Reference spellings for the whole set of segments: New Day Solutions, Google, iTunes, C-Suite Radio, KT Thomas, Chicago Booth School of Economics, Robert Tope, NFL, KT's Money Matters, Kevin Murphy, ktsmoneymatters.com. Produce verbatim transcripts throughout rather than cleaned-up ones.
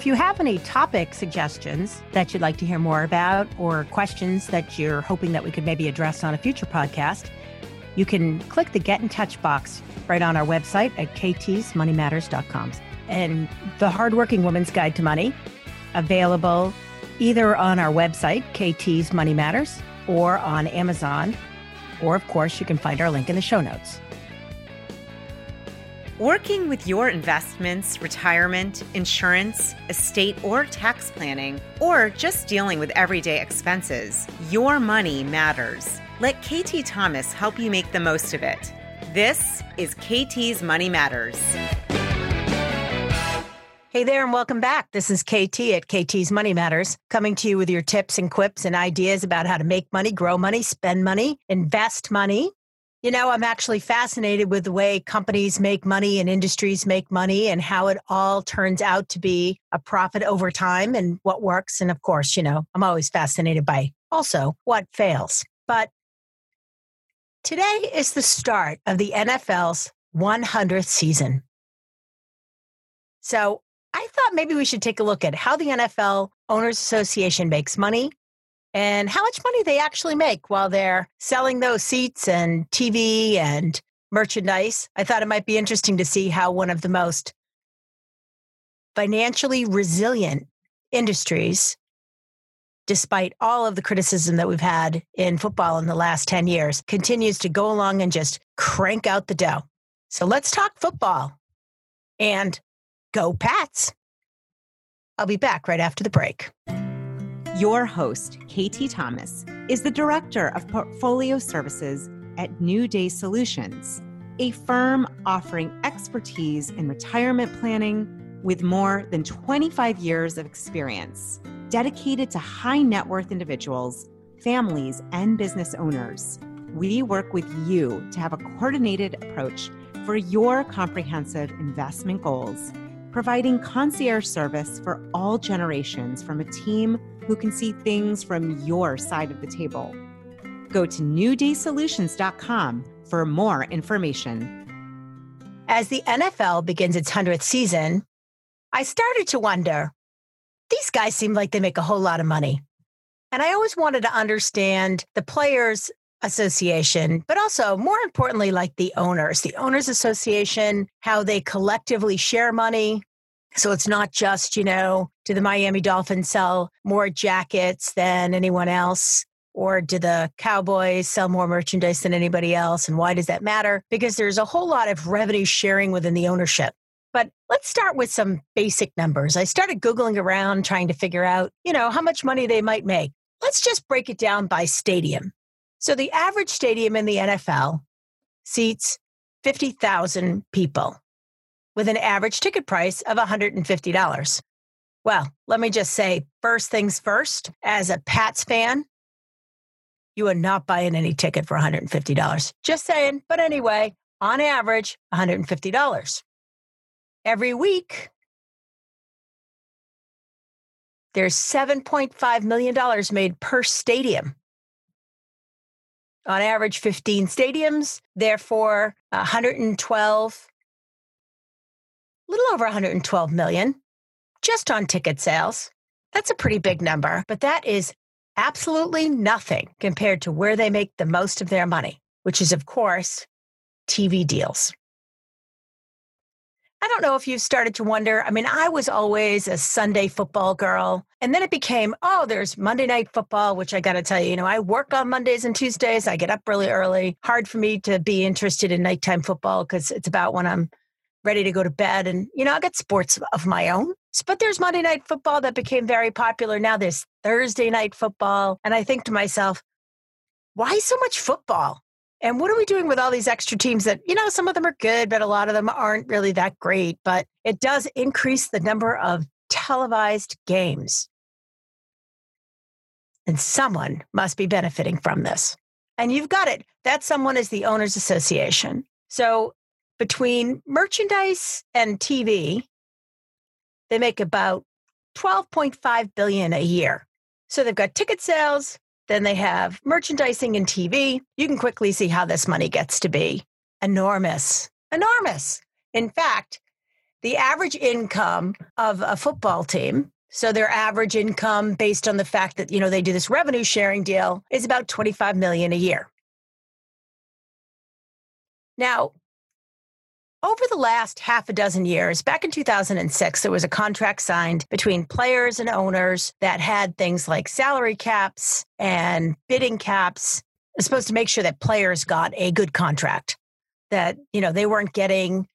If you have any topic suggestions that you'd like to hear more about, or questions that you're hoping that we could maybe address on a future podcast, you can click the Get in Touch box right on our website at k t s money matters dot com. And The Hardworking Woman's Guide to Money, available either on our website, K T's Money Matters, or on Amazon. Or, of course, you can find our link in the show notes. Working with your investments, retirement, insurance, estate, or tax planning, or just dealing with everyday expenses, your money matters. Let K T Thomas help you make the most of it. This is K T's Money Matters. Hey there, and welcome back. This is K T at K T's Money Matters, coming to you with your tips and quips and ideas about how to make money, grow money, spend money, invest money. You know, I'm actually fascinated with the way companies make money and industries make money and how it all turns out to be a profit over time and what works. And of course, you know, I'm always fascinated by also what fails. But today is the start of the N F L's one hundredth season. So I thought maybe we should take a look at how the N F L Owners Association makes money, and how much money they actually make while they're selling those seats and T V and merchandise. I thought it might be interesting to see how one of the most financially resilient industries, despite all of the criticism that we've had in football in the last ten years, continues to go along and just crank out the dough. So let's talk football and go Pats. I'll be back right after the break. Your host, K T Thomas, is the Director of Portfolio Services at New Day Solutions, a firm offering expertise in retirement planning with more than twenty-five years of experience, dedicated to high net worth individuals, families, and business owners. We work with you to have a coordinated approach for your comprehensive investment goals, providing concierge service for all generations from a team who can see things from your side of the table. Go to new day solutions dot com for more information. As the N F L begins its one hundredth season, I started to wonder, these guys seem like they make a whole lot of money. And I always wanted to understand the players' association, but also more importantly, like the owners, the owners' association, how they collectively share money. So it's not just, you know, do the Miami Dolphins sell more jackets than anyone else? Or do the Cowboys sell more merchandise than anybody else? And why does that matter? Because there's a whole lot of revenue sharing within the ownership. But let's start with some basic numbers. I started Googling around trying to figure out, you know, how much money they might make. Let's just break it down by stadium. So the average stadium in the N F L seats fifty thousand people, with an average ticket price of one hundred fifty dollars. Well, let me just say, first things first, as a Pats fan, you are not buying any ticket for one hundred fifty dollars. Just saying, but anyway, on average, one hundred fifty dollars. Every week, there's seven point five million dollars made per stadium. On average, fifteen stadiums, therefore, one hundred twelve little over one hundred twelve million just on ticket sales. That's a pretty big number, but that is absolutely nothing compared to where they make the most of their money, which is, of course, T V deals. I don't know if you've started to wonder. I mean, I was always a Sunday football girl, and then it became, oh, there's Monday night football, which I got to tell you, you know, I work on Mondays and Tuesdays. I get up really early. Hard for me to be interested in nighttime football because it's about when I'm ready to go to bed. And, you know, I got sports of my own. But there's Monday night football that became very popular. Now there's Thursday night football. And I think to myself, why so much football? And what are we doing with all these extra teams that, you know, some of them are good, but a lot of them aren't really that great. But it does increase the number of televised games. And someone must be benefiting from this. And you've got it. That someone is the Owners Association. So between merchandise and T V, they make about twelve point five billion dollars a year. So they've got ticket sales, then they have merchandising and T V. You can quickly see how this money gets to be enormous, enormous. In fact, the average income of a football team. So their average income, based on the fact that, you know, they do this revenue sharing deal, is about twenty-five million dollars a year. Now, over the last half a dozen years, back in two thousand six, there was a contract signed between players and owners that had things like salary caps and bidding caps. It's supposed to make sure that players got a good contract, that, you know, they weren't getting,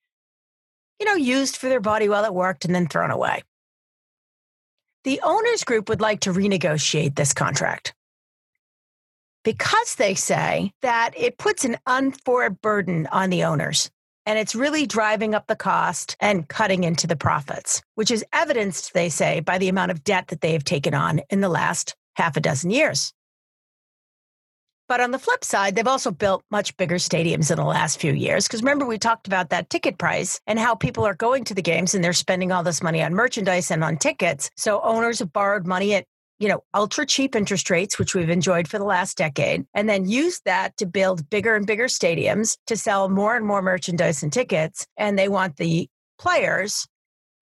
you know, used for their body while it worked and then thrown away. The owners group would like to renegotiate this contract because they say that it puts an unfair burden on the owners and it's really driving up the cost and cutting into the profits, which is evidenced, they say, by the amount of debt that they have taken on in the last half a dozen years. But on the flip side, they've also built much bigger stadiums in the last few years. Because remember, we talked about that ticket price and how people are going to the games and they're spending all this money on merchandise and on tickets. So owners have borrowed money at, you know, ultra cheap interest rates, which we've enjoyed for the last decade, and then used that to build bigger and bigger stadiums to sell more and more merchandise and tickets. And they want the players,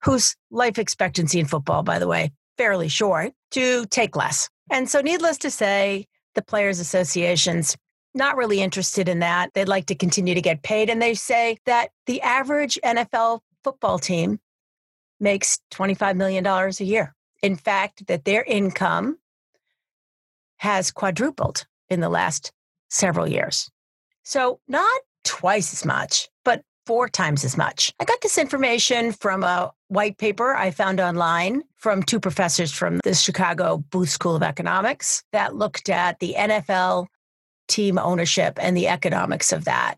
whose life expectancy in football, by the way, fairly short, to take less. And so needless to say, the players' associations, not really interested in that. They'd like to continue to get paid. And they say that the average N F L football team makes twenty-five million dollars a year. In fact, that their income has quadrupled in the last several years. So not twice as much, but four times as much. I got this information from a white paper I found online from two professors from the Chicago Booth School of Economics that looked at the N F L team ownership and the economics of that.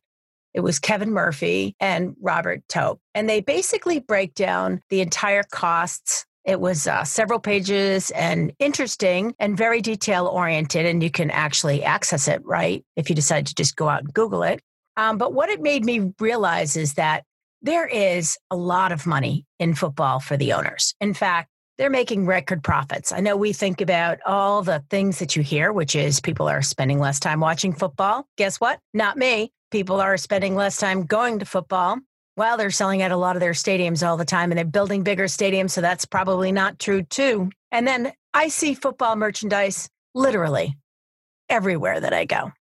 It was Kevin Murphy and Robert Tope. And they basically break down the entire costs. It was uh, several pages and interesting and very detail-oriented. And you can actually access it, right, if you decide to just go out and Google it. Um, but what it made me realize is that there is a lot of money in football for the owners. In fact, they're making record profits. I know we think about all the things that you hear, which is people are spending less time watching football. Guess what? Not me. People are spending less time going to football. Well, they're selling out a lot of their stadiums all the time and they're building bigger stadiums. So that's probably not true too. And then I see football merchandise literally everywhere that I go.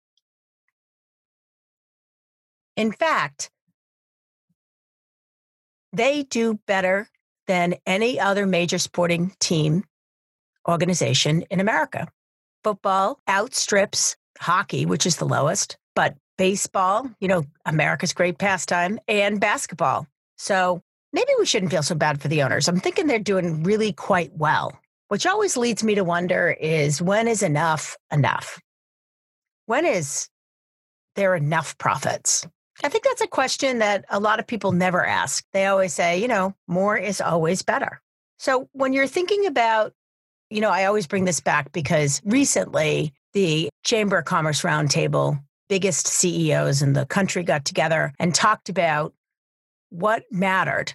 In fact, they do better than any other major sporting team organization in America. Football outstrips hockey, which is the lowest, but baseball, you know, America's great pastime, and basketball. So maybe we shouldn't feel so bad for the owners. I'm thinking they're doing really quite well, which always leads me to wonder is when is enough enough? When is there enough profits? I think that's a question that a lot of people never ask. They always say, you know, more is always better. So when you're thinking about, you know, I always bring this back because recently the Chamber of Commerce Roundtable, biggest C E Os in the country got together and talked about what mattered.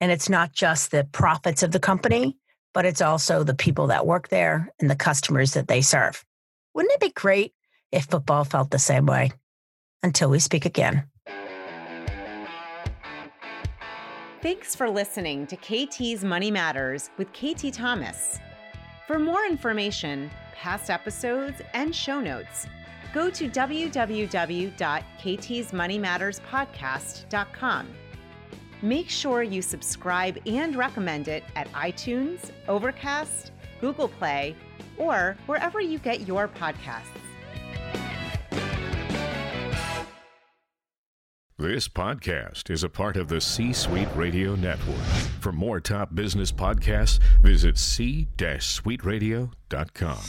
And it's not just the profits of the company, but it's also the people that work there and the customers that they serve. Wouldn't it be great if football felt the same way? Until we speak again. Thanks for listening to K T's Money Matters with K T Thomas. For more information, past episodes, and show notes, go to w w w dot k t's money matters podcast dot com. Make sure you subscribe and recommend it at iTunes, Overcast, Google Play, or wherever you get your podcasts. This podcast is a part of the C-Suite Radio Network. For more top business podcasts, visit c suite radio dot com.